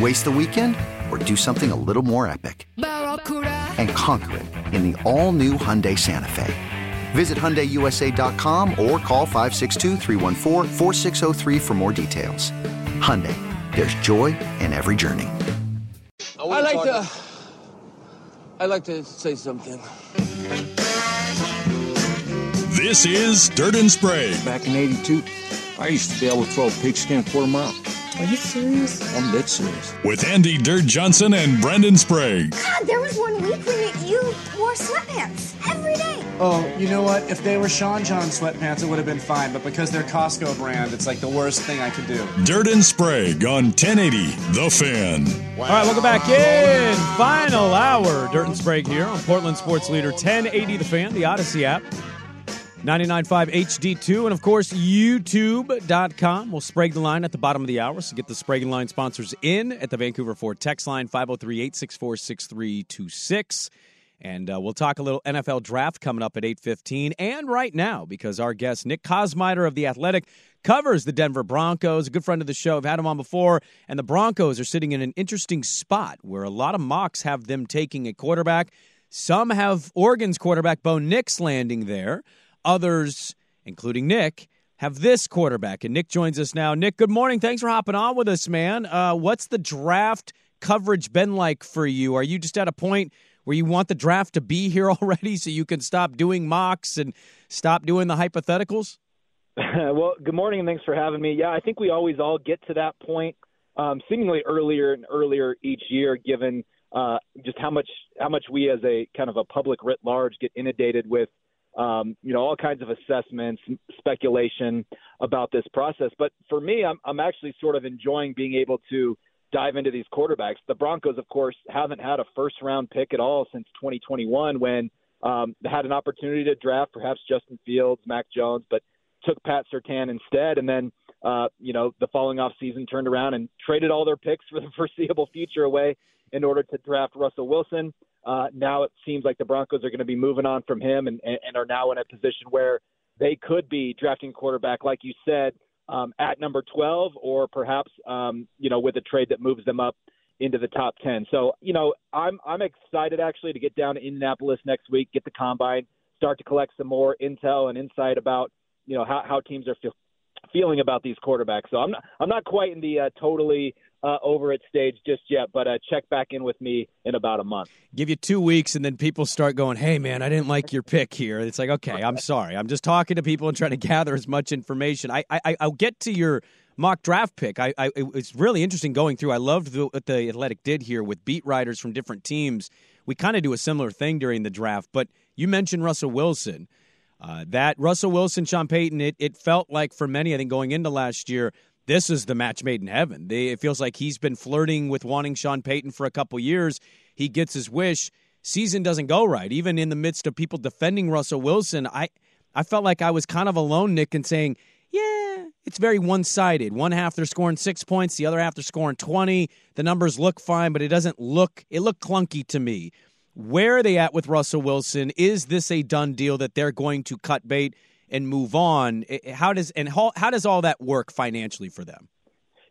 Waste the weekend or do something a little more epic and conquer it in the all-new Hyundai Santa Fe. Visit HyundaiUSA.com or call 562-314-4603 for more details. Hyundai, there's joy in every journey. I'd like to say something. This is Dirt and Sprague. Back in 82, I used to be able to throw a pigskin a quarter mile. Are you serious? I'm dead serious. With Andy Dirt Johnson and Brendan Sprague. God, there was one week when you wore sweatpants every day. Oh, you know what? If they were Sean John sweatpants, it would have been fine. But because they're Costco brand, it's like the worst thing I could do. Dirt and Sprague on 1080 The Fan. Wow. All right, welcome back in. Final hour. Dirt and Sprague here on Portland Sports Leader 1080 The Fan, the Odyssey app. 99.5 HD2, and of course, YouTube.com. We'll Sprague the Line at the bottom of the hour, so get the Sprague the Line sponsors in at the Vancouver Ford text line, 503-864-6326. And we'll talk a little NFL draft coming up at 8:15. And right now, because our guest, Nick Kosmider of The Athletic, covers the Denver Broncos, a good friend of the show. I've had him on before, and the Broncos are sitting in an interesting spot where a lot of mocks have them taking a quarterback. Some have Oregon's quarterback, Bo Nix, landing there. Others, including Nick, have this quarterback. And Nick joins us now. Nick, good morning. Thanks for hopping on with us, man. What's the draft coverage been like for you? Are you just at a point where you want the draft to be here already so you can stop doing mocks and stop doing the hypotheticals? Well, good morning, and thanks for having me. Yeah, I think we always all get to that point, seemingly earlier and earlier each year, given just how much we as a kind of a public writ large get inundated with all kinds of assessments, speculation about this process. But for me, I'm actually sort of enjoying being able to dive into these quarterbacks. The Broncos, of course, haven't had a first-round pick at all since 2021 when they had an opportunity to draft perhaps Justin Fields, Mac Jones, but took Pat Surtain instead. And then, the following offseason turned around and traded all their picks for the foreseeable future away in order to draft Russell Wilson. Now it seems like the Broncos are going to be moving on from him and are now in a position where they could be drafting quarterback, like you said, at number 12 or perhaps, with a trade that moves them up into the top 10. So, I'm excited actually to get down to Indianapolis next week, get the combine, start to collect some more intel and insight about, how teams are feeling about these quarterbacks. So I'm not quite in the totally over at stage just yet, but check back in with me in about a month. Give you 2 weeks, and then people start going, hey, man, I didn't like your pick here. It's like, okay, I'm sorry. I'm just talking to people and trying to gather as much information. I'll get to your mock draft pick. It's really interesting going through. I loved what the Athletic did here with beat writers from different teams. We kind of do a similar thing during the draft, but You mentioned Russell Wilson. That Russell Wilson, Sean Payton, it felt like for many, I think going into last year, this is the match made in heaven. It feels like he's been flirting with wanting Sean Payton for a couple years. He gets his wish. Season doesn't go right. Even in the midst of people defending Russell Wilson, I felt like I was kind of alone, Nick, in saying, yeah, it's very one-sided. One half they're scoring 6 points, the other half they're scoring 20. The numbers look fine, but it looked clunky to me. Where are they at with Russell Wilson? Is this a done deal that they're going to cut bait and move on? How does all that work financially for them?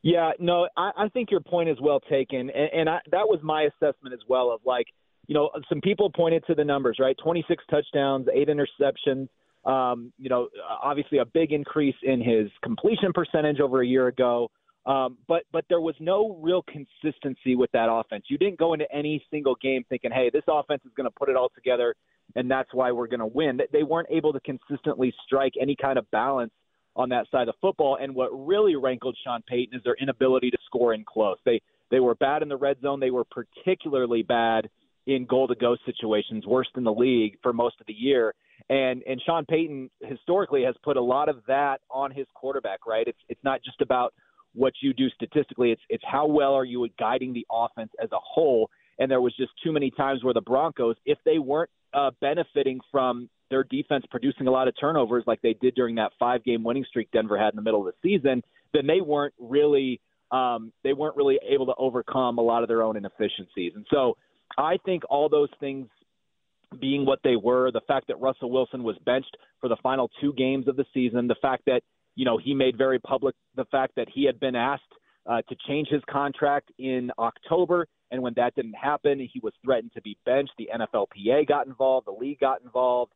Yeah, no, I think your point is well taken, and that was my assessment as well of, like, you know, some people pointed to the numbers, right? 26 touchdowns, 8 interceptions. You know, obviously a big increase in his completion percentage over a year ago. But there was no real consistency with that offense. You didn't go into any single game thinking, hey, this offense is going to put it all together, and that's why we're going to win. They weren't able to consistently strike any kind of balance on that side of football. And what really rankled Sean Payton is their inability to score in close. They were bad in the red zone. They were particularly bad in goal-to-go situations, worst in the league for most of the year. And Sean Payton historically has put a lot of that on his quarterback, right? It's not just about what you do statistically. It's how well are you guiding the offense as a whole. And there was just too many times where the Broncos, if they weren't benefiting from their defense producing a lot of turnovers like they did during that 5-game winning streak Denver had in the middle of the season, then they weren't really able to overcome a lot of their own inefficiencies. And so I think all those things being what they were, the fact that Russell Wilson was benched for the final 2 games of the season, the fact that, you know, he made very public the fact that he had been asked to change his contract in October, and when that didn't happen, he was threatened to be benched. The NFLPA got involved. The league got involved.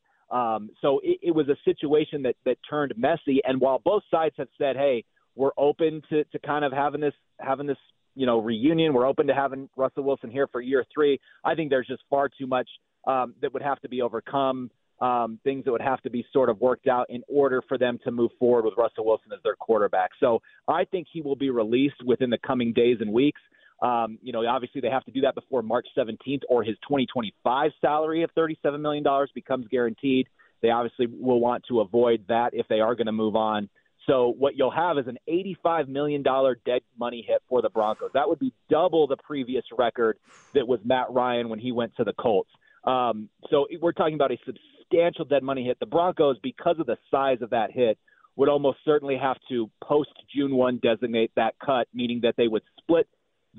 So it was a situation that turned messy, and while both sides have said, hey, we're open to kind of having this you know, reunion, we're open to having Russell Wilson here for year 3, I think there's just far too much that would have to be overcome, things that would have to be sort of worked out in order for them to move forward with Russell Wilson as their quarterback. So I think he will be released within the coming days and weeks. You know, obviously they have to do that before March 17th or his 2025 salary of $37 million becomes guaranteed. They obviously will want to avoid that if they are going to move on. So what you'll have is an $85 million dead money hit for the Broncos. That would be double the previous record that was Matt Ryan when he went to the Colts. So we're talking about a substantial dead money hit. The Broncos, because of the size of that hit, would almost certainly have to post-June 1 designate that cut, meaning that they would split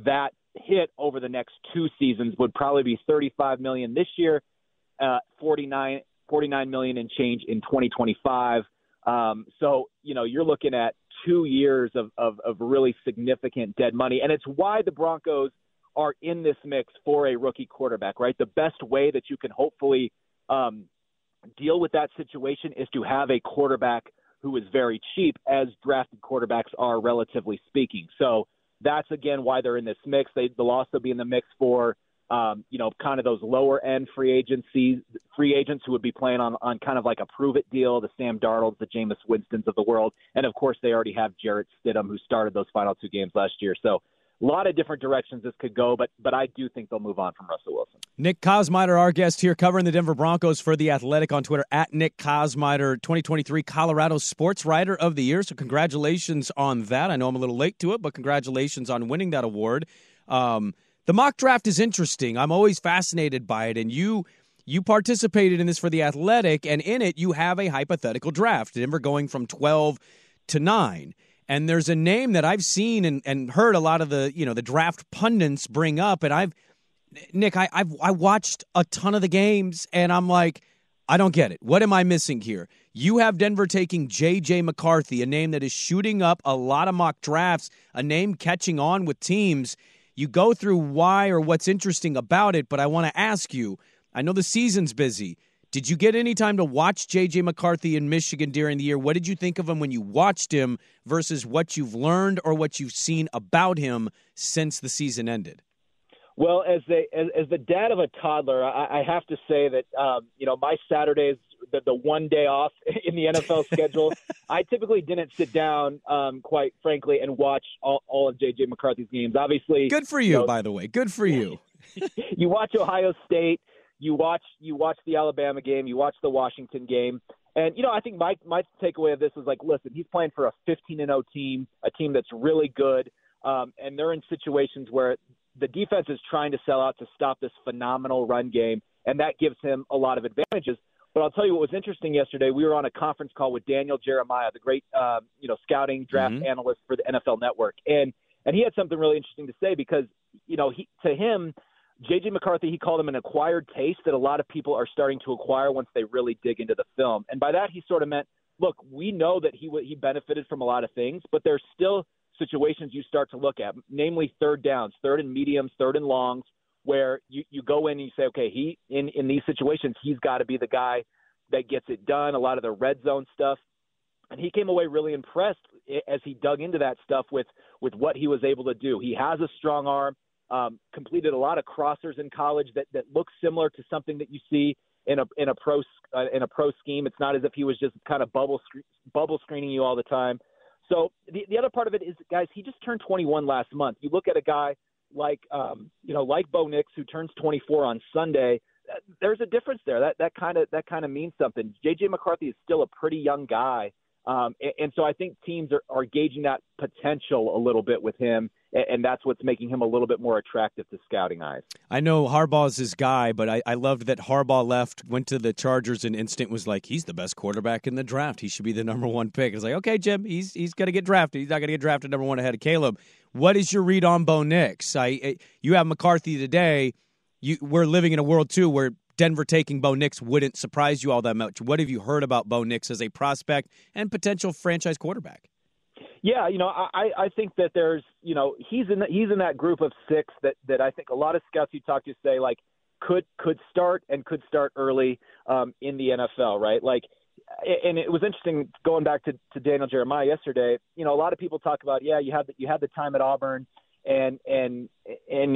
that hit over the next 2 seasons. Would probably be $35 million this year, $49 million in change in 2025. So, you know, you're looking at 2 years of really significant dead money. And it's why the Broncos are in this mix for a rookie quarterback, right? The best way that you can hopefully deal with that situation is to have a quarterback who is very cheap, as drafted quarterbacks are, relatively speaking. So that's, again, why they're in this mix. They'll also be in the mix for, you know, kind of those lower-end free agents who would be playing on kind of like a prove-it deal, the Sam Darnolds, the Jameis Winstons of the world. And, of course, they already have Jarrett Stidham, who started those final 2 games last year. So a lot of different directions this could go, but I do think they'll move on from Russell Wilson. Nick Kosmider, our guest here, covering the Denver Broncos for The Athletic on Twitter, at Nick Kosmider, 2023 Colorado Sports Writer of the Year. So congratulations on that. I know I'm a little late to it, but congratulations on winning that award. The mock draft is interesting. I'm always fascinated by it, and you participated in this for The Athletic, and in it you have a hypothetical draft, Denver going from 12 to 9. And there's a name that I've seen and heard a lot of the, you know, the draft pundits bring up. And Nick, I watched a ton of the games, and I'm like, I don't get it. What am I missing here? You have Denver taking JJ McCarthy, a name that is shooting up a lot of mock drafts, a name catching on with teams. You go through why or what's interesting about it, but I want to ask you, I know the season's busy. Did you get any time to watch J.J. McCarthy in Michigan during the year? What did you think of him when you watched him versus what you've learned or what you've seen about him since the season ended? Well, as the dad of a toddler, I have to say that, you know, my Saturdays, the one day off in the NFL schedule, I typically didn't sit down, quite frankly, and watch all of J.J. McCarthy's games. Obviously, good for you, by the way. Good for you. You watch Ohio State. You watch the Alabama game, you watch the Washington game, and I think my takeaway of this is like, listen, he's playing for a 15-0 team, a team that's really good, and they're in situations where the defense is trying to sell out to stop this phenomenal run game, and that gives him a lot of advantages. But I'll tell you what was interesting yesterday. We were on a conference call with Daniel Jeremiah, the great scouting draft analyst for the NFL Network, and he had something really interesting to say because to him. JJ McCarthy, he called him an acquired taste that a lot of people are starting to acquire once they really dig into the film. And by that, he sort of meant, look, we know that he benefited from a lot of things, but there's still situations you start to look at, namely third downs, third and mediums, third and longs, where you go in and you say, okay, in these situations, he's got to be the guy that gets it done, a lot of the red zone stuff. And he came away really impressed as he dug into that stuff with what he was able to do. He has a strong arm. Completed a lot of crossers in college that look similar to something that you see in a pro scheme. It's not as if he was just kind of bubble screening you all the time. So the other part of it is, guys, he just turned 21 last month. You look at a guy like Bo Nix, who turns 24 on Sunday. There's a difference there. That kind of means something. JJ McCarthy is still a pretty young guy. And so I think teams are gauging that potential a little bit with him, and that's what's making him a little bit more attractive to scouting eyes. I know Harbaugh's his guy, but I loved that Harbaugh left, went to the Chargers, and instant was like, he's the best quarterback in the draft. He should be the number one pick. It's like, okay, Jim, he's going to get drafted. He's not going to get drafted number one ahead of Caleb. What is your read on Bo Nix? You have McCarthy today. We're living in a world, too, where Denver taking Bo Nix wouldn't surprise you all that much. What have you heard about Bo Nix as a prospect and potential franchise quarterback? Yeah, I think that there's, he's in that group of six that I think a lot of scouts you talk to say, like, could start and could start early in the NFL, right? Like, and it was interesting going back to Daniel Jeremiah yesterday. A lot of people talk about, yeah, you had the time at Auburn and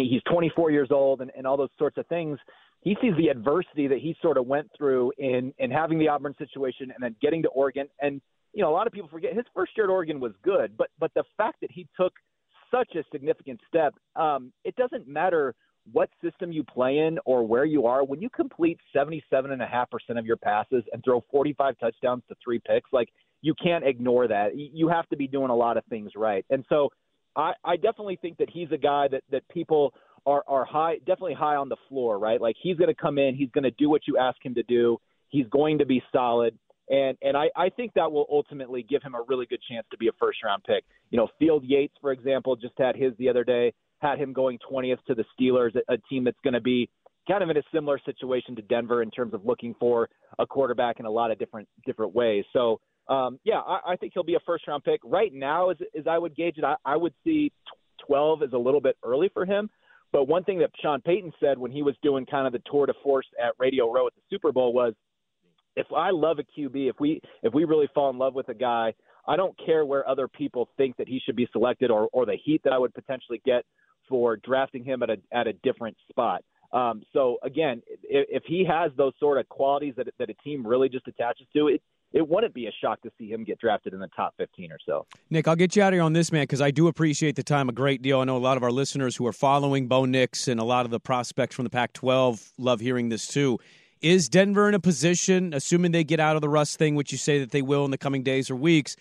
he's 24 years old and all those sorts of things. He sees the adversity that he sort of went through in having the Auburn situation and then getting to Oregon. And, a lot of people forget his first year at Oregon was good, but the fact that he took such a significant step, it doesn't matter what system you play in or where you are. When you complete 77.5% of your passes and throw 45 touchdowns to 3 picks, like, you can't ignore that. You have to be doing a lot of things right. And so I definitely think that he's a guy that people – are high, definitely high on the floor, right? Like, he's going to come in, he's going to do what you ask him to do, he's going to be solid, and I think that will ultimately give him a really good chance to be a first-round pick. Field Yates, for example, just had his the other day, had him going 20th to the Steelers, a team that's going to be kind of in a similar situation to Denver in terms of looking for a quarterback in a lot of different ways. So, I think he'll be a first-round pick. Right now, as I would gauge it, I would see 12 is a little bit early for him. But one thing that Sean Payton said when he was doing kind of the tour de force at Radio Row at the Super Bowl was, if I love a QB, if we really fall in love with a guy, I don't care where other people think that he should be selected or the heat that I would potentially get for drafting him at a different spot. So, again, if he has those sort of qualities that a team really just attaches to, it wouldn't be a shock to see him get drafted in the top 15 or so. Nick, I'll get you out of here on this, man, because I do appreciate the time a great deal. I know a lot of our listeners who are following Bo Nix and a lot of the prospects from the Pac-12 love hearing this too. Is Denver in a position, assuming they get out of the rust thing, which you say that they will in the coming days or weeks,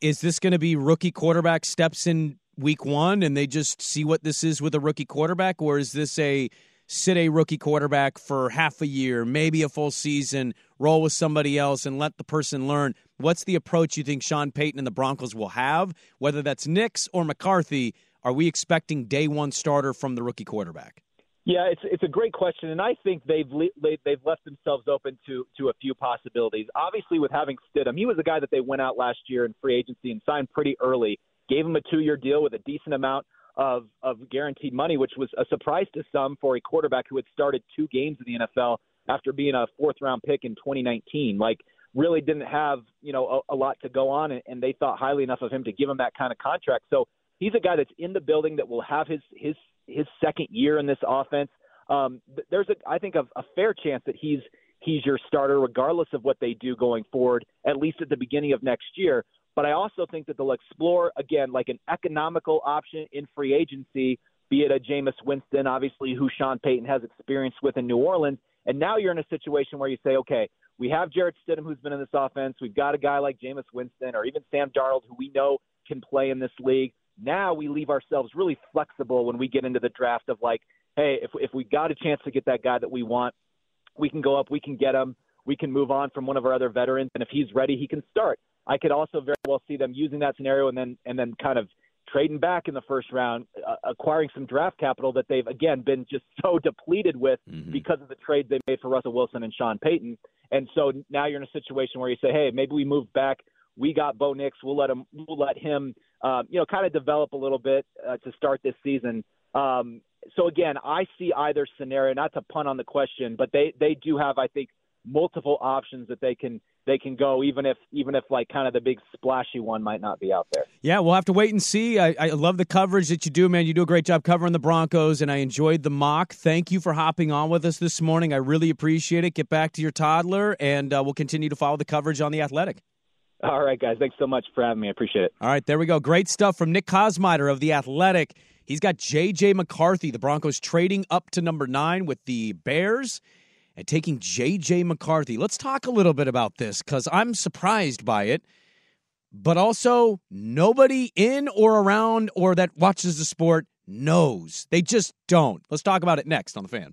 is this going to be rookie quarterback steps in week one and they just see what this is with a rookie quarterback? Or is this a sit a rookie quarterback for half a year, maybe a full season, roll with somebody else and let the person learn? What's the approach you think Sean Payton and the Broncos will have? Whether that's Nix or McCarthy, are we expecting day one starter from the rookie quarterback? Yeah, it's a great question, and I think they've left themselves open to a few possibilities. Obviously, with having Stidham, he was a guy that they went out last year in free agency and signed pretty early, gave him a 2-year deal with a decent amount of guaranteed money, which was a surprise to some for a quarterback who had started 2 games in the NFL after being a 4th-round pick in 2019. Like, really didn't have, a lot to go on, and they thought highly enough of him to give him that kind of contract. So he's a guy that's in the building that will have his second year in this offense. There's, I think, a fair chance that he's your starter regardless of what they do going forward, at least at the beginning of next year. But I also think that they'll explore, again, like an economical option in free agency, be it a Jameis Winston, obviously, who Sean Payton has experience with in New Orleans, And now you're in a situation where you say, okay, we have Jarrett Stidham who's been in this offense. We've got a guy like Jameis Winston or even Sam Darnold who we know can play in this league. Now we leave ourselves really flexible when we get into the draft of like, hey, if we got a chance to get that guy that we want, we can go up, we can get him, we can move on from one of our other veterans, and if he's ready, he can start. I could also very well see them using that scenario and then kind of trading back in the first round, acquiring some draft capital that they've, again, been just so depleted with because of the trade they made for Russell Wilson and Sean Payton. And so now you're in a situation where you say, hey, maybe we move back. We got Bo Nix. We'll let him kind of develop a little bit to start this season. So, again, I see either scenario, not to punt on the question, but they do have, I think, multiple options that they can go, even if like kind of the big splashy one might not be out there. Yeah, we'll have to wait and see. I love the coverage that you do, man. You do a great job covering the Broncos, and I enjoyed the mock. Thank you for hopping on with us this morning. I really appreciate it. Get back to your toddler, and we'll continue to follow the coverage on The Athletic. All right, guys. Thanks so much for having me. I appreciate it. All right, there we go. Great stuff from Nick Kosmider of The Athletic. He's got JJ McCarthy, the Broncos trading up to number 9 with the Bears and taking JJ McCarthy. Let's talk a little bit about this because I'm surprised by it, but also nobody in or around or that watches the sport knows. They just don't. Let's talk about it next on The Fan.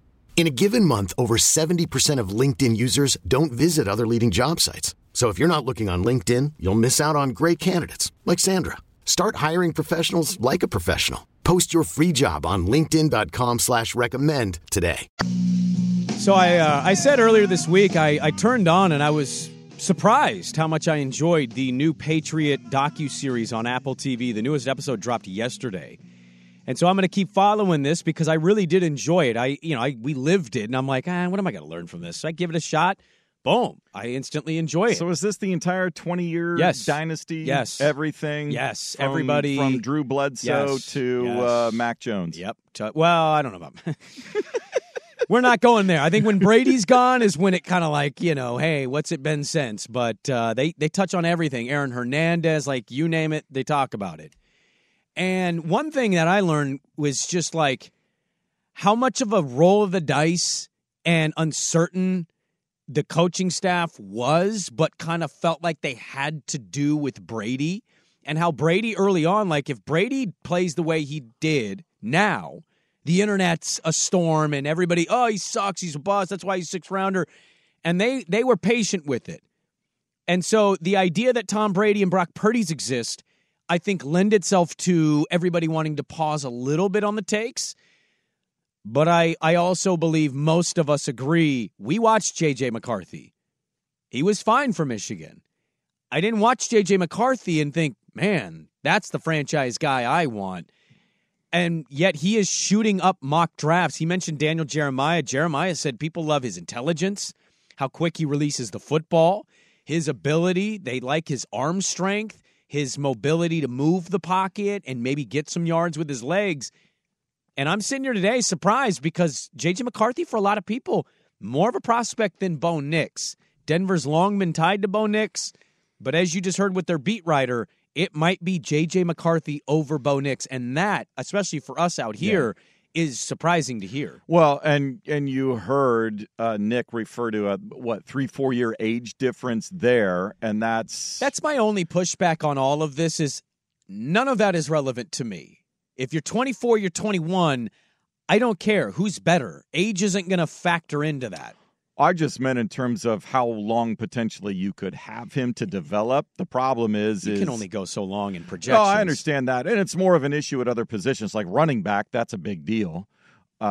In a given month, over 70% of LinkedIn users don't visit other leading job sites. So if you're not looking on LinkedIn, you'll miss out on great candidates like Sandra. Start hiring professionals like a professional. Post your free job on linkedin.com/recommend today. So I said earlier this week, I turned on and I was surprised how much I enjoyed the new Patriot docuseries on Apple TV. The newest episode dropped yesterday. And so I'm going to keep following this because I really did enjoy it. We lived it, and I'm like, what am I going to learn from this? So I give it a shot. Boom. I instantly enjoy it. So is this the entire 20-year dynasty? Yes. Everything? Yes. Everybody. From Drew Bledsoe to Mac Jones. Yep. Well, I don't know about We're not going there. I think when Brady's gone is when it kind of like, hey, what's it been since? But they touch on everything. Aaron Hernandez, like you name it, they talk about it. And one thing that I learned was just like how much of a roll of the dice and uncertain the coaching staff was, but kind of felt like they had to do with Brady, and how Brady early on, like if Brady plays the way he did now, the internet's a storm and everybody, oh, he sucks, he's a bust, that's why he's a 6th rounder. And they were patient with it. And so the idea that Tom Brady and Brock Purdy's exist, I think, lend itself to everybody wanting to pause a little bit on the takes. But I also believe most of us agree. We watched J.J. McCarthy. He was fine for Michigan. I didn't watch J.J. McCarthy and think, man, That's the franchise guy I want. And yet he is shooting up mock drafts. He mentioned Daniel Jeremiah. Jeremiah said people love his intelligence, how quick he releases the football, his ability. They like his arm strength, his mobility to move the pocket and maybe get some yards with his legs. And I'm sitting here today surprised because JJ McCarthy, for a lot of people, more of a prospect than Bo Nix. Denver's long been tied to Bo Nix, but as you just heard with their beat writer, it might be J.J. McCarthy over Bo Nix, and that, especially for us out here, is surprising to hear. Well, and you heard Nick refer to a, 3-4 year age difference there, and that's my only pushback on all of this is none of that is relevant to me. If you're 24, you're 21, I don't care who's better. Age isn't going to factor into that. I just meant in terms of how long potentially you could have him to develop. The problem is... You can only go so long in projections. No, I understand that. And it's more of an issue at other positions. Like running back, that's a big deal to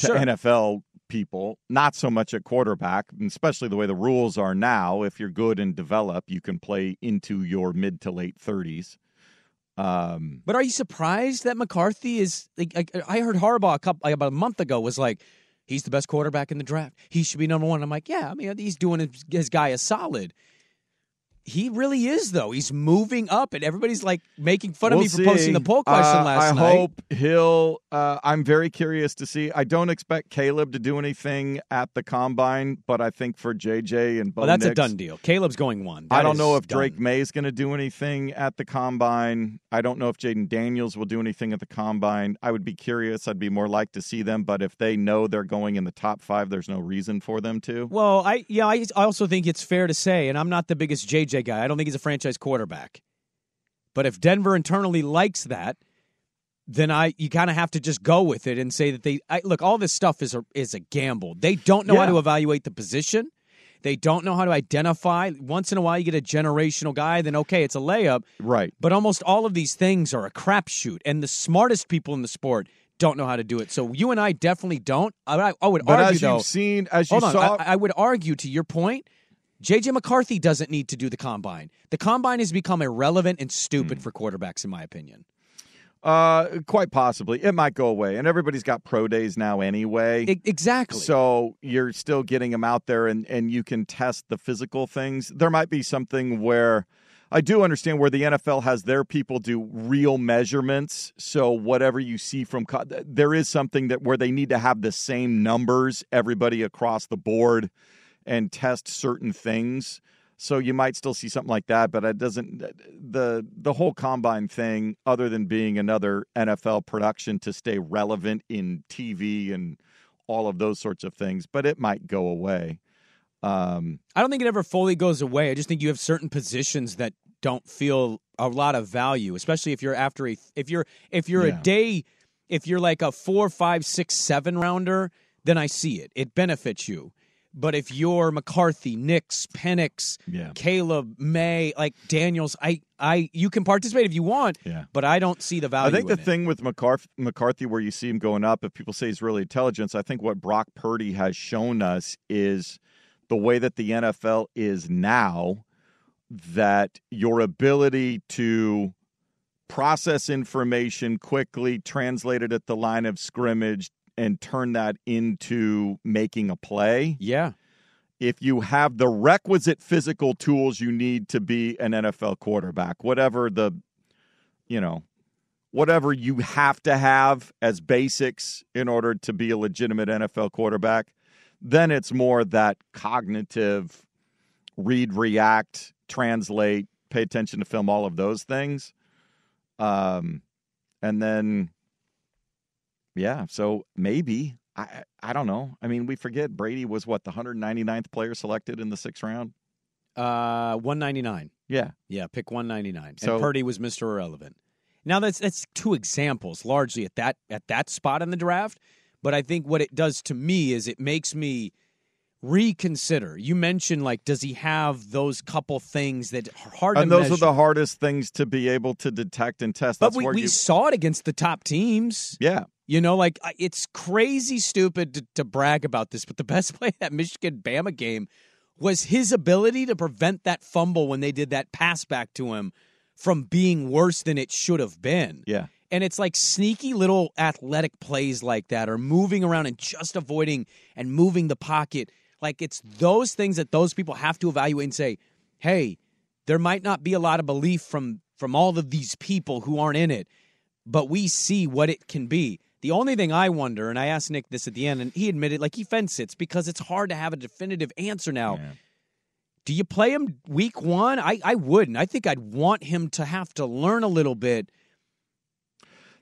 NFL people. Not so much at quarterback, especially the way the rules are now. If you're good and develop, you can play into your mid to late 30s. But are you surprised that McCarthy is... Like, I heard Harbaugh about a month ago was like, he's the best quarterback in the draft. He should be number one. I'm like, yeah, I mean, he's doing his guy a solid. He really is, though. He's moving up, and everybody's, like, making fun of me for posting the poll question last night. I hope he'll I'm very curious to see. I don't expect Caleb to do anything at the Combine, but I think for J.J. and Bo Nix, that's a done deal. Caleb's going one. I don't know if Drake May's going to do anything at the Combine. I don't know if Jaden Daniels will do anything at the Combine. I would be curious. I'd be more like to see them, but if they know they're going in the top five, there's no reason for them to. Well, I also think it's fair to say, and I'm not the biggest J.J. guy. I don't think he's a franchise quarterback. But if Denver internally likes that, then you kind of have to just go with it and say that look, all this stuff is a gamble. They don't know how to evaluate the position. They don't know how to identify. Once in a while you get a generational guy, then okay, it's a layup. Right. But almost all of these things are a crapshoot, and the smartest people in the sport don't know how to do it. So you and I definitely don't. I would argue, as though, I would argue to your point, J.J. McCarthy doesn't need to do the Combine. The Combine has become irrelevant and stupid for quarterbacks, in my opinion. Quite possibly. It might go away. And everybody's got pro days now anyway. Exactly. So you're still getting them out there, and you can test the physical things. There might be something where I do understand where the NFL has their people do real measurements. So whatever you see from – there is something that where they need to have the same numbers, everybody across the board, and test certain things. So you might still see something like that, but it doesn't the whole Combine thing, other than being another NFL production to stay relevant in TV and all of those sorts of things, but it might go away. I don't think it ever fully goes away. I just think you have certain positions that don't feel a lot of value, especially if you're after a day, if you're like a 4, 5, 6, 7 rounder, then I see it. It benefits you. But if you're McCarthy, Nix, Penix, Caleb, May, like Daniels, you can participate if you want, but I don't see the value in it. I think the thing with McCarthy where you see him going up, if people say he's really intelligent, I think what Brock Purdy has shown us is the way that the NFL is now, that your ability to process information quickly, translate it at the line of scrimmage, and turn that into making a play. Yeah. If you have the requisite physical tools you need to be an NFL quarterback, whatever you have to have as basics in order to be a legitimate NFL quarterback, then it's more that cognitive read, react, translate, pay attention to film, all of those things. And then... Yeah, so maybe. I don't know. I mean, we forget Brady was, the 199th player selected in the 6th round? 199. Yeah. Yeah, pick 199. So, and Purdy was Mr. Irrelevant. Now, that's two examples, largely at that spot in the draft. But I think what it does to me is it makes me reconsider. You mentioned, does he have those couple things that are hard to measure? And those are the hardest things to be able to detect and test. But we saw it against the top teams. Yeah. It's crazy stupid to brag about this, but the best play of that Michigan-Bama game was his ability to prevent that fumble when they did that pass back to him from being worse than it should have been. Yeah. And it's like sneaky little athletic plays like that, or moving around and just avoiding and moving the pocket. Like, it's those things that those people have to evaluate and say, hey, there might not be a lot of belief from all of these people who aren't in it, but we see what it can be. The only thing I wonder, and I asked Nick this at the end, and he admitted, like, he fence sits because it's hard to have a definitive answer now. Yeah. Do you play him week one? I wouldn't. I think I'd want him to have to learn a little bit.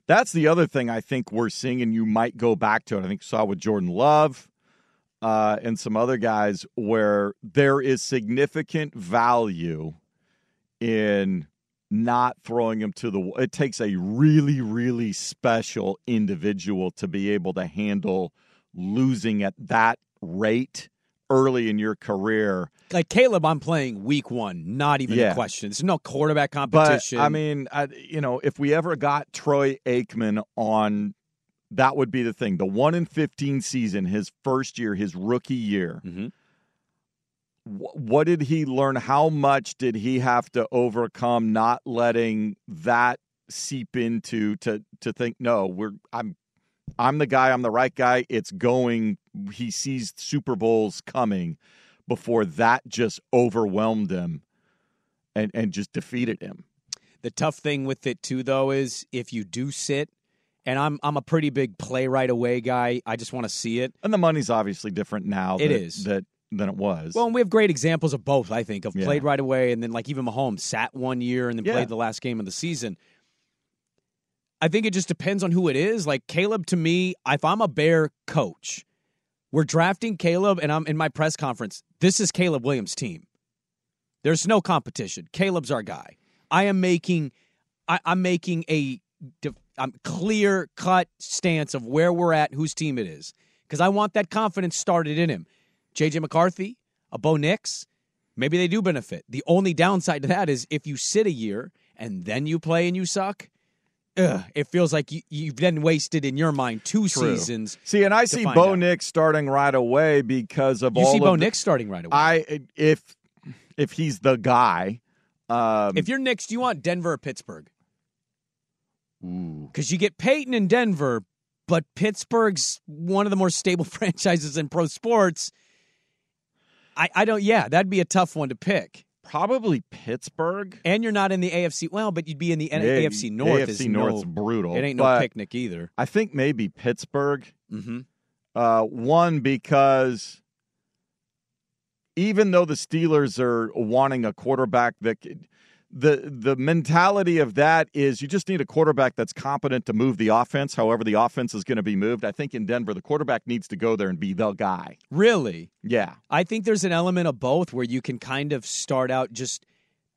That's the other thing I think we're seeing, and you might go back to it. I think you saw with Jordan Love and some other guys, where there is significant value in not throwing him to the wall. It takes a really, really special individual to be able to handle losing at that rate early in your career. Like, Caleb, I'm playing week one. Not even a question. There's no quarterback competition. But, I mean, if we ever got Troy Aikman on, that would be the thing. The 1-15 season, his first year, his rookie year. Mm-hmm. What did he learn? How much did he have to overcome not letting that seep into to think, no, I'm the guy, I'm the right guy. It's going. He sees Super Bowls coming before that just overwhelmed him and just defeated him. The tough thing with it, too, though, is if you do sit, and I'm a pretty big play right away guy. I just want to see it. And the money's obviously different now than it was. Well, and we have great examples of both, I think, of played right away, and then, like, even Mahomes sat one year and then played the last game of the season. I think it just depends on who it is. Like, Caleb, to me, if I'm a Bear coach, we're drafting Caleb, and I'm in my press conference, this is Caleb Williams' team. There's no competition. Caleb's our guy. I'm making a clear-cut stance of where we're at, whose team it is, because I want that confidence started in him. JJ McCarthy, a Bo Nix, maybe they do benefit. The only downside to that is if you sit a year and then you play and you suck, it feels like you've then wasted, in your mind, two seasons. See, and I see Bo Nix starting right away because of all of... You see Bo Nix starting right away. If he's the guy. If you're Nix, do you want Denver or Pittsburgh? Ooh. Because you get Peyton in Denver, but Pittsburgh's one of the more stable franchises in pro sports. That'd be a tough one to pick. Probably Pittsburgh. And you're not in the AFC. Well, but you'd be in the AFC North. AFC North's brutal. It ain't no picnic either. I think maybe Pittsburgh. Mm-hmm. One, because even though the Steelers are wanting a quarterback that could, the mentality of that is you just need a quarterback that's competent to move the offense, however the offense is going to be moved. I think in Denver, the quarterback needs to go there and be the guy. Really? Yeah. I think there's an element of both where you can kind of start out, just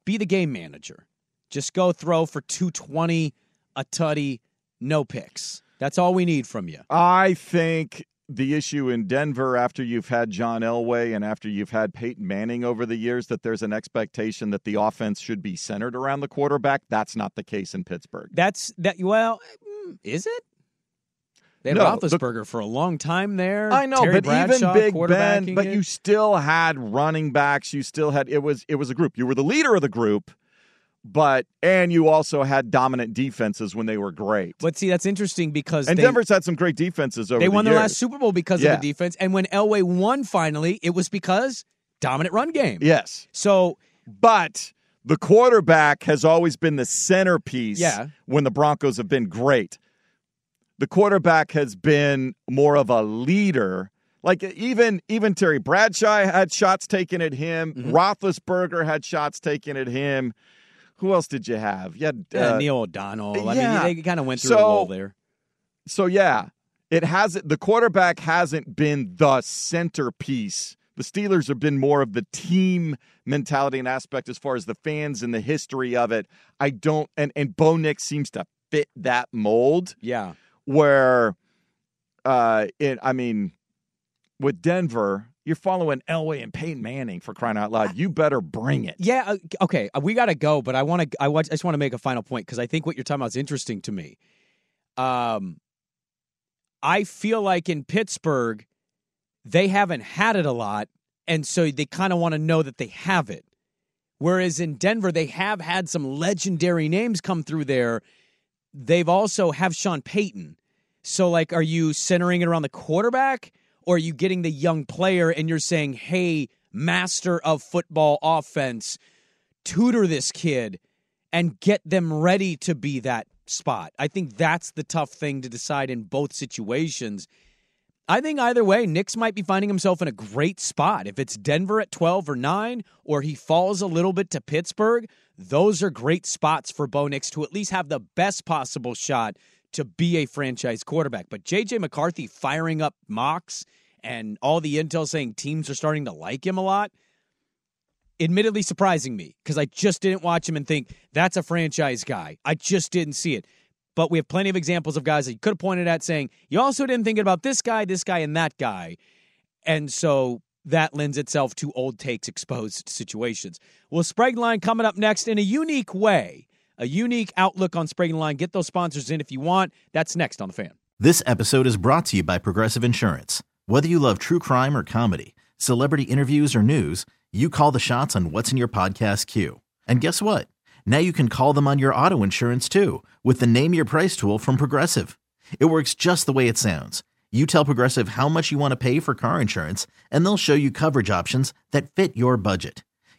be the game manager. Just go throw for 220, a tutty, no picks. That's all we need from you. I think the issue in Denver, after you've had John Elway and after you've had Peyton Manning over the years, that there's an expectation that the offense should be centered around the quarterback. That's not the case in Pittsburgh. Well, is it? They had Roethlisberger for a long time there. I know, but even Big Ben, but you still had running backs. You still had, it was a group. You were the leader of the group. And you also had dominant defenses when they were great. But see, that's interesting because... And Denver's had some great defenses over the years. They won their last Super Bowl because of the defense. And when Elway won finally, it was because dominant run game. Yes. So... But the quarterback has always been the centerpiece when the Broncos have been great. The quarterback has been more of a leader. Like, even Terry Bradshaw had shots taken at him. Mm-hmm. Roethlisberger had shots taken at him. Who else did you have? You had, Neil O'Donnell. I mean, they kind of went through the wall there. So, it hasn't. The quarterback hasn't been the centerpiece. The Steelers have been more of the team mentality and aspect as far as the fans and the history of it. I don't. And Bo Nix seems to fit that mold. Yeah. Where, with Denver, you're following Elway and Peyton Manning, for crying out loud. You better bring it. Yeah, okay. We got to go, but I just want to make a final point because I think what you're talking about is interesting to me. I feel like in Pittsburgh, they haven't had it a lot, and so they kind of want to know that they have it. Whereas in Denver, they have had some legendary names come through there. They've also have Sean Payton. So, like, are you centering it around the quarterback, or are you getting the young player and you're saying, hey, master of football offense, tutor this kid and get them ready to be that spot? I think that's the tough thing to decide in both situations. I think either way, Nix might be finding himself in a great spot. If it's Denver at 12 or 9, or he falls a little bit to Pittsburgh, those are great spots for Bo Nix to at least have the best possible shot to be a franchise quarterback. But JJ McCarthy firing up mocks and all the intel saying teams are starting to like him a lot, admittedly surprising me, because I just didn't watch him and think, that's a franchise guy. I just didn't see it. But we have plenty of examples of guys that you could have pointed at saying, you also didn't think about this guy, and that guy. And so that lends itself to old takes exposed situations. Well, Sprague Line coming up next in a unique way, a unique outlook on Sprague Line. Get those sponsors in if you want. That's next on The Fan. This episode is brought to you by Progressive Insurance. Whether you love true crime or comedy, celebrity interviews or news, you call the shots on what's in your podcast queue. And guess what? Now you can call them on your auto insurance, too, with the Name Your Price tool from Progressive. It works just the way it sounds. You tell Progressive how much you want to pay for car insurance, and they'll show you coverage options that fit your budget.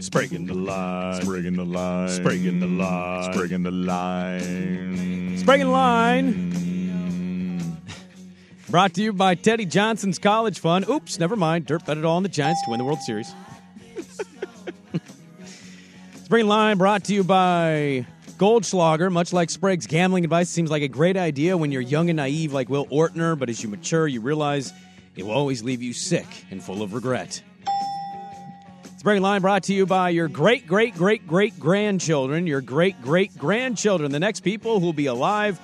Spraguing the line. Spraguing the line. Spraguing the line. Spraguing the line. Spraguing the line. Brought to you by Teddy Johnson's College Fund. Oops, never mind. Dirt bet it all on the Giants to win the World Series. Spraguing the line brought to you by Goldschlager. Much like Sprague's gambling advice, seems like a great idea when you're young and naive like Will Ortner, but as you mature, you realize it will always leave you sick and full of regret. Sprague Line brought to you by your great-great-great-great-grandchildren, your great-great-grandchildren, the next people who will be alive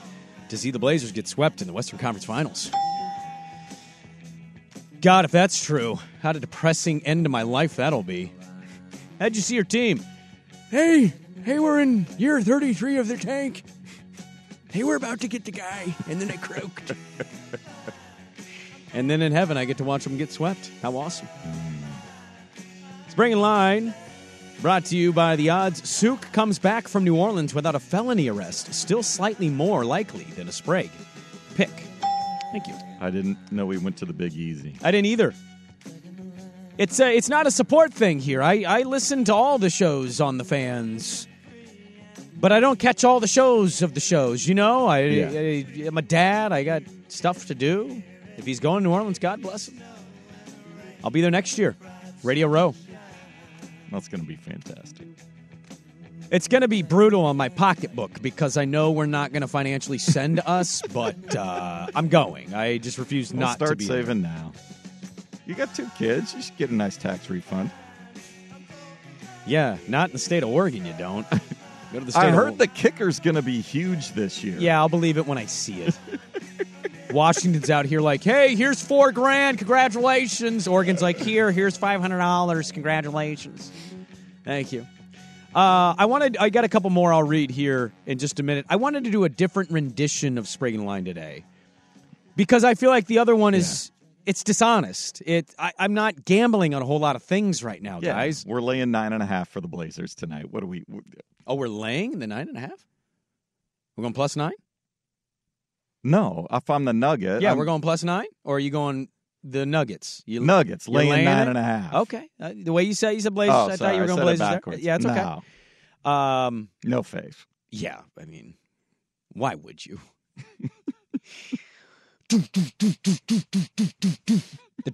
to see the Blazers get swept in the Western Conference Finals. God, if that's true, what a depressing end to my life that'll be. How'd you see your team? Hey, we're in year 33 of the tank. Hey, we're about to get the guy, and then I croaked. And then in heaven, I get to watch them get swept. How awesome. Spring in Line, brought to you by The Odds. Souk comes back from New Orleans without a felony arrest. Still slightly more likely than a Sprague pick. Thank you. I didn't know we went to the Big Easy. I didn't either. It's not a support thing here. I listen to all the shows on The Fans, but I don't catch all the shows of the shows, you know? I'm a dad. I got stuff to do. If he's going to New Orleans, God bless him. I'll be there next year. Radio Row. That's going to be fantastic. It's going to be brutal on my pocketbook because I know we're not going to financially send us, but I'm going. I just refuse not to be. Start saving now. You got 2 kids. You should get a nice tax refund. Yeah, not in the state of Oregon you don't. Go to the state I heard the kicker's going to be huge this year. Yeah, I'll believe it when I see it. Washington's out here like, hey, here's $4,000, congratulations. Oregon's like, here's $500, congratulations. Thank you. I got a couple more I'll read here in just a minute. I wanted to do a different rendition of Sprague and Line today because I feel like the other one is it's dishonest. I'm not gambling on a whole lot of things right now, guys. We're laying 9.5 for the Blazers tonight. What do we? We're laying the 9.5. We're going +9. No, if I'm the Nugget. Yeah, we're going +9? Or are you going the Nuggets? Nuggets, laying 9.5. Okay. The way you said Blazers, I thought you were going Blazers there. Yeah, it's okay. No faith. Yeah, I mean, why would you? The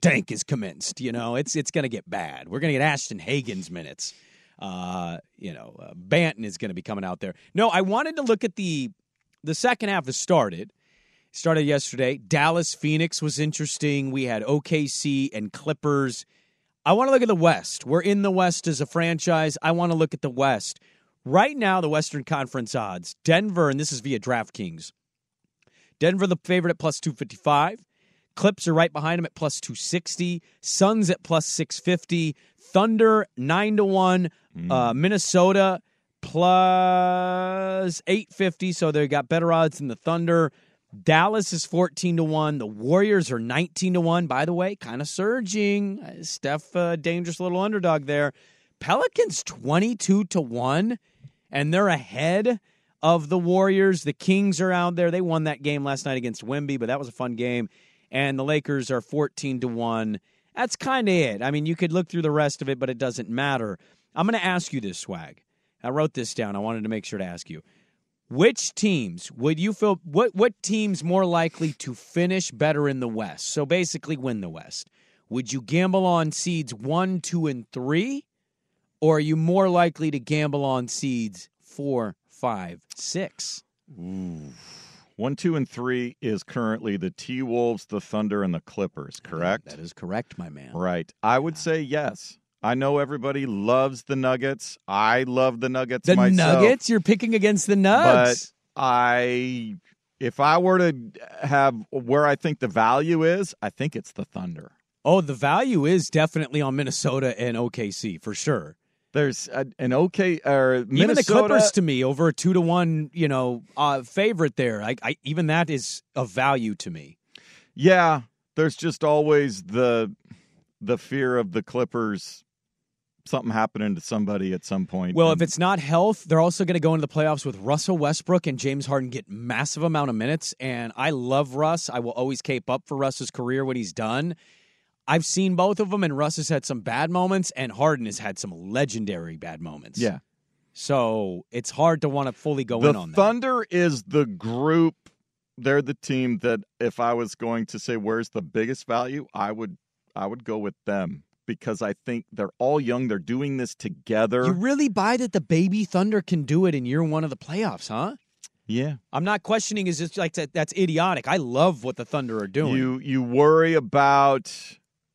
tank is commenced, you know. It's going to get bad. We're going to get Ashton Hagen's minutes. Banton is going to be coming out there. No, I wanted to look at the second half has started. Started yesterday. Dallas, Phoenix was interesting. We had OKC and Clippers. I want to look at the West. We're in the West as a franchise. I want to look at the West. Right now, the Western Conference odds. Denver, and this is via DraftKings. Denver, the favorite at plus 255. Clips are right behind them at plus 260. Suns at plus 650. Thunder, 9-1. Minnesota, plus 850. So they got better odds than the Thunder. Dallas is 14-1. The Warriors are 19-1. By the way, kind of surging. Steph, dangerous little underdog there. Pelicans 22-1. And they're ahead of the Warriors. The Kings are out there. They won that game last night against Wemby, but that was a fun game. And the Lakers are 14-1. That's kind of it. I mean, you could look through the rest of it, but it doesn't matter. I'm going to ask you this, Swag. I wrote this down. I wanted to make sure to ask you. Which teams would you feel, what teams more likely to finish better in the West? So basically win the West. Would you gamble on seeds 1, 2, and 3? Or are you more likely to gamble on seeds 4, 5, 6? Ooh. 1, 2, and 3 is currently the T-Wolves, the Thunder, and the Clippers, correct? That is correct, my man. Right. I would say yes. I know everybody loves the Nuggets. I love the Nuggets myself. The Nuggets? You're picking against the Nuggets. But if I were to have where I think the value is, I think it's the Thunder. Oh, the value is definitely on Minnesota and OKC, for sure. There's Minnesota. Even the Clippers to me over a 2-1, favorite there. I even that is of value to me. Yeah, there's just always the fear of the Clippers, something happening to somebody at some point. Well, if it's not health, they're also going to go into the playoffs with Russell Westbrook and James Harden get massive amount of minutes. And I love Russ. I will always cape up for Russ's career when he's done. I've seen both of them, and Russ has had some bad moments, and Harden has had some legendary bad moments. Yeah. So it's hard to want to fully go in on that. The Thunder is the group. They're the team that if I was going to say where's the biggest value, I would go with them because I think they're all young. They're doing this together. You really buy that the baby Thunder can do it in year one of the playoffs, huh? Yeah. I'm not questioning is it's like that's idiotic. I love what the Thunder are doing. You worry about...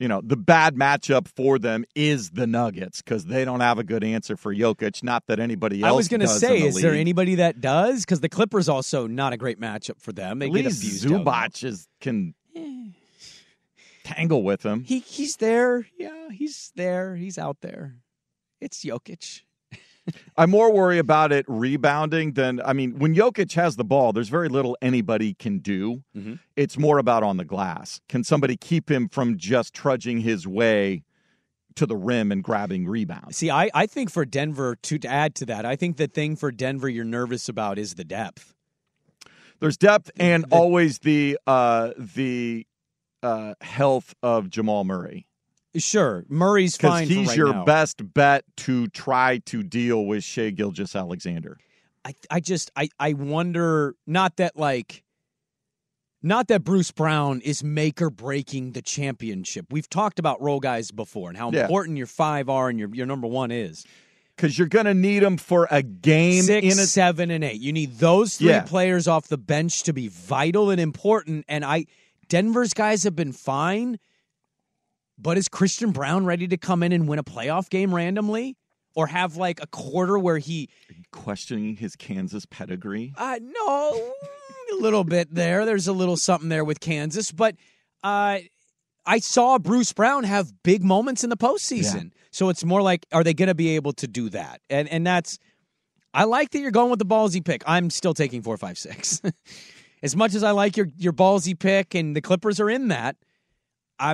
the bad matchup for them is the Nuggets because they don't have a good answer for Jokic. Not that anybody else does. I was going to say, is there anybody that does? Because the Clippers also not a great matchup for them. They get abused. Zubac can tangle with them. He's there. Yeah, he's there. He's out there. It's Jokic. I more worry about it rebounding when Jokic has the ball, there's very little anybody can do. Mm-hmm. It's more about on the glass. Can somebody keep him from just trudging his way to the rim and grabbing rebounds? See, I think for Denver, to add to that, I think the thing for Denver you're nervous about is the depth. There's depth and always the health of Jamal Murray. Sure, Murray's fine for right now. Because he's your best bet to try to deal with Shai Gilgeous-Alexander. I wonder, not that Bruce Brown is make or breaking the championship. We've talked about role guys before and how important your five are and your number one is. Because you're going to need them for a game. 6, 7, and 8. You need those three players off the bench to be vital and important. And Denver's guys have been fine. But is Christian Brown ready to come in and win a playoff game randomly? Or have a quarter where he... Are you questioning his Kansas pedigree? No, a little bit there. There's a little something there with Kansas. But I saw Bruce Brown have big moments in the postseason. Yeah. So it's more like, are they going to be able to do that? And that's... I like that you're going with the ballsy pick. I'm still taking 4, 5, 6. As much as I like your ballsy pick and the Clippers are in that, I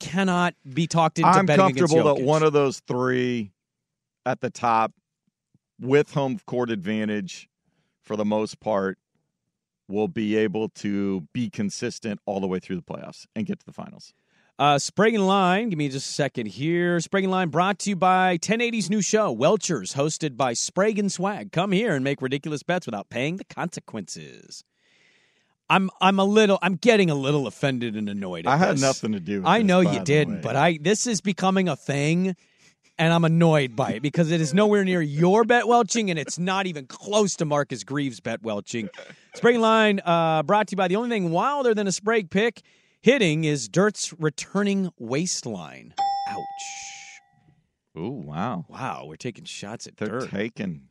cannot be talked into betting against Jokic. I'm comfortable that one of those three at the top with home court advantage for the most part will be able to be consistent all the way through the playoffs and get to the finals. Sprague and Line, give me just a second here. Sprague and Line brought to you by 1080's new show, Welchers, hosted by Sprague and Swag. Come here and make ridiculous bets without paying the consequences. I'm getting a little offended and annoyed at this. I had nothing to do with this. I know you didn't, but this is becoming a thing and I'm annoyed by it because it is nowhere near your bet welching, and it's not even close to Marcus Greaves' bet welching. Sprague Line brought to you by the only thing wilder than a Sprague pick hitting is Dirt's returning waistline. Ouch. Ooh, wow. Wow, we're taking shots at Dirt. They're taking...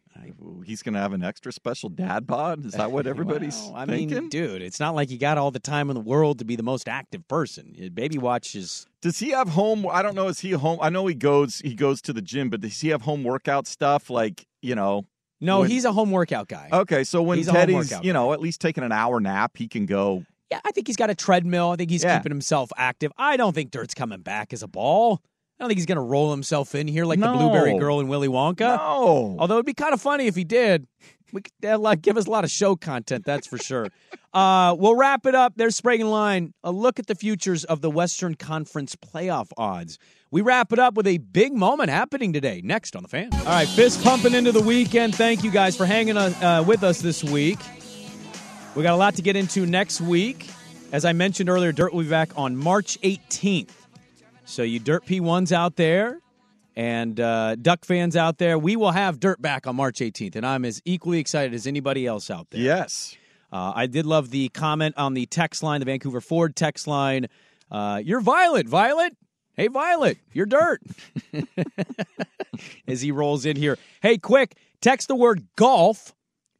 He's going to have an extra special dad bod? Is that what everybody's thinking? I mean, dude, it's not like you got all the time in the world to be the most active person. Baby watch is... Does he have home... I don't know. Is he home? I know he goes to the gym, but does he have home workout stuff? Like, you know... No, he's a home workout guy. Okay, so when Teddy's, you know, at least taking an hour nap, he can go... Yeah, I think he's got a treadmill. I think he's keeping himself active. I don't think Dirt's coming back as a ball. I don't think he's going to roll himself in here like the Blueberry Girl in Willy Wonka. No. Although it'd be kind of funny if he did. We could give us a lot of show content, that's for sure. We'll wrap it up. There's Sprague and Line. A look at the futures of the Western Conference playoff odds. We wrap it up with a big moment happening today. Next on The Fan. All right, fist pumping into the weekend. Thank you guys for hanging with us this week. We got a lot to get into next week. As I mentioned earlier, Dirt will be back on March 18th. So you Dirt P1s out there and Duck fans out there, we will have Dirt back on March 18th, and I'm as equally excited as anybody else out there. Yes. I did love the comment on the text line, the Vancouver Ford text line. You're Violet, Violet. Hey, Violet, you're Dirt. As he rolls in here. Hey, quick, text the word golf,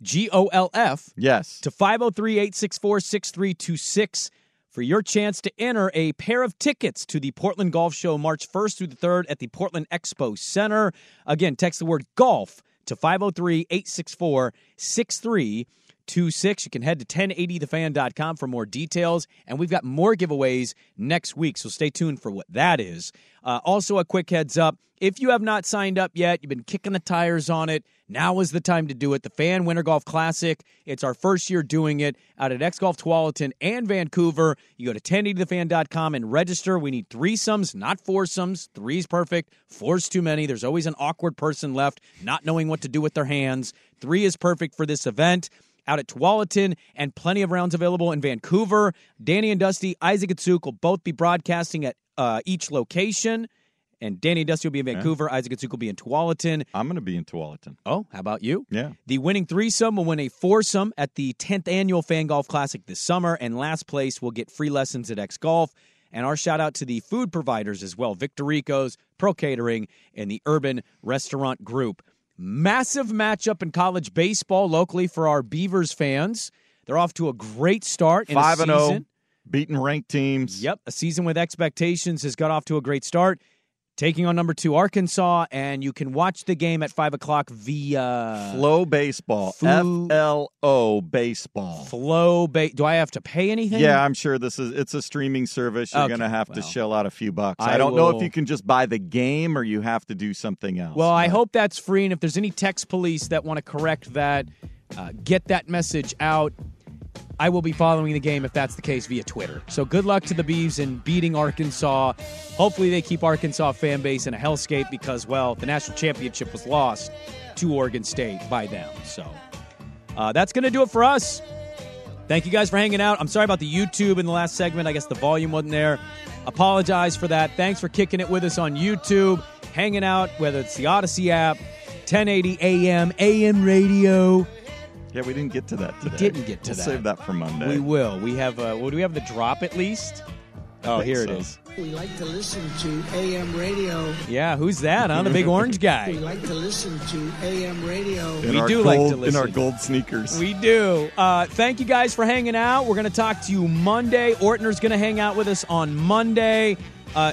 GOLF, yes, to 503-864-6326. For your chance to enter a pair of tickets to the Portland Golf Show March 1st through the 3rd at the Portland Expo Center. Again, text the word golf to 503-864-6326. You can head to 1080thefan.com for more details, and we've got more giveaways next week, so stay tuned for what that is. Also, a quick heads up, if you have not signed up yet, you've been kicking the tires on it, now is the time to do it. The Fan Winter Golf Classic. It's our first year doing it out at X Golf Tualatin and Vancouver. You go to 1080thefan.com and register. We need threesomes, not foursomes. Three's perfect. Four's too many. There's always an awkward person left not knowing what to do with their hands. Three is perfect for this event out at Tualatin, and plenty of rounds available in Vancouver. Danny and Dusty, Isaac and Suk will both be broadcasting at each location. And Danny and Dusty will be in Vancouver. Yeah. Isaac and Suk will be in Tualatin. I'm going to be in Tualatin. Oh, how about you? Yeah. The winning threesome will win a foursome at the 10th Annual Fan Golf Classic this summer. And last place will get free lessons at X Golf. And our shout-out to the food providers as well, Victorico's, Pro Catering, and the Urban Restaurant Group. Massive matchup in college baseball locally for our Beavers fans. They're off to a great start in the season. 5-0, beating ranked teams. Yep, a season with expectations has got off to a great start. Taking on number 2 Arkansas, and you can watch the game at 5 o'clock via... Flow Baseball. F-L-O Baseball. Flow Baseball. Do I have to pay anything? Yeah, I'm sure it's a streaming service. You're going to have to shell out a few bucks. I don't know if you can just buy the game or you have to do something else. Well, I hope that's free, and if there's any text police that want to correct that, get that message out. I will be following the game, if that's the case, via Twitter. So good luck to the Beavs in beating Arkansas. Hopefully they keep Arkansas fan base in a hellscape because, well, the national championship was lost to Oregon State by them. So that's going to do it for us. Thank you guys for hanging out. I'm sorry about the YouTube in the last segment. I guess the volume wasn't there. Apologize for that. Thanks for kicking it with us on YouTube, hanging out, whether it's the Odyssey app, 1080 AM, AM radio. Yeah, we didn't get to that today. We'll save that for Monday. We will. We have, do we have the drop at least? Oh, here it is. We like to listen to AM radio. Yeah, who's that, huh? The big orange guy. We like to listen to AM radio. In our gold sneakers. We do. Thank you guys for hanging out. We're going to talk to you Monday. Ortner's going to hang out with us on Monday.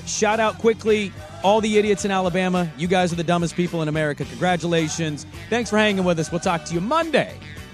Shout out quickly, all the idiots in Alabama. You guys are the dumbest people in America. Congratulations. Thanks for hanging with us. We'll talk to you Monday